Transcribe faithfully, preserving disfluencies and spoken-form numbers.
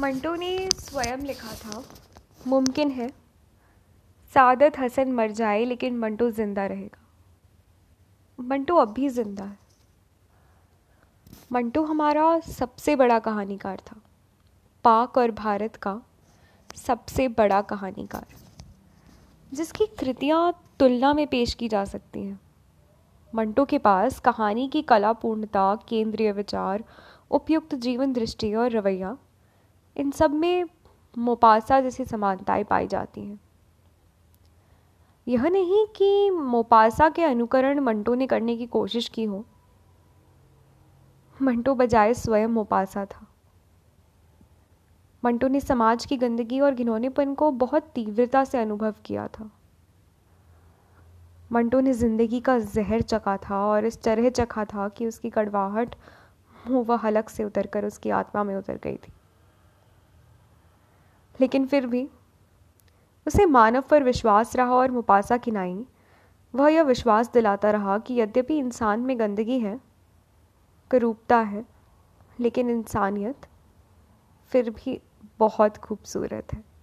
मंटो ने स्वयं लिखा था। मुमकिन है सादत हसन मर जाए लेकिन मंटो ज़िंदा रहेगा। मंटो अब भी ज़िंदा है। मंटो हमारा सबसे बड़ा कहानीकार था, पाक और भारत का सबसे बड़ा कहानीकार, जिसकी कृतियाँ तुलना में पेश की जा सकती हैं। मंटो के पास कहानी की कला, पूर्णता, केंद्रीय विचार, उपयुक्त जीवन दृष्टि और रवैया, इन सब में मोपासा जैसी समानताएं पाई जाती हैं। यह नहीं कि मोपासा के अनुकरण मंटो ने करने की कोशिश की हो। मंटो बजाय स्वयं मोपासा था। मंटो ने समाज की गंदगी और घिनौनेपन को बहुत तीव्रता से अनुभव किया था। मंटो ने जिंदगी का जहर चखा था और इस तरह चखा था कि उसकी कड़वाहट मुँह व हलक से उतरकर उसकी आत्मा में उतर गई थी। लेकिन फिर भी उसे मानव पर विश्वास रहा और मोपासा की नाई वह यह विश्वास दिलाता रहा कि यद्यपि इंसान में गंदगी है, करूपता है, लेकिन इंसानियत फिर भी बहुत खूबसूरत है।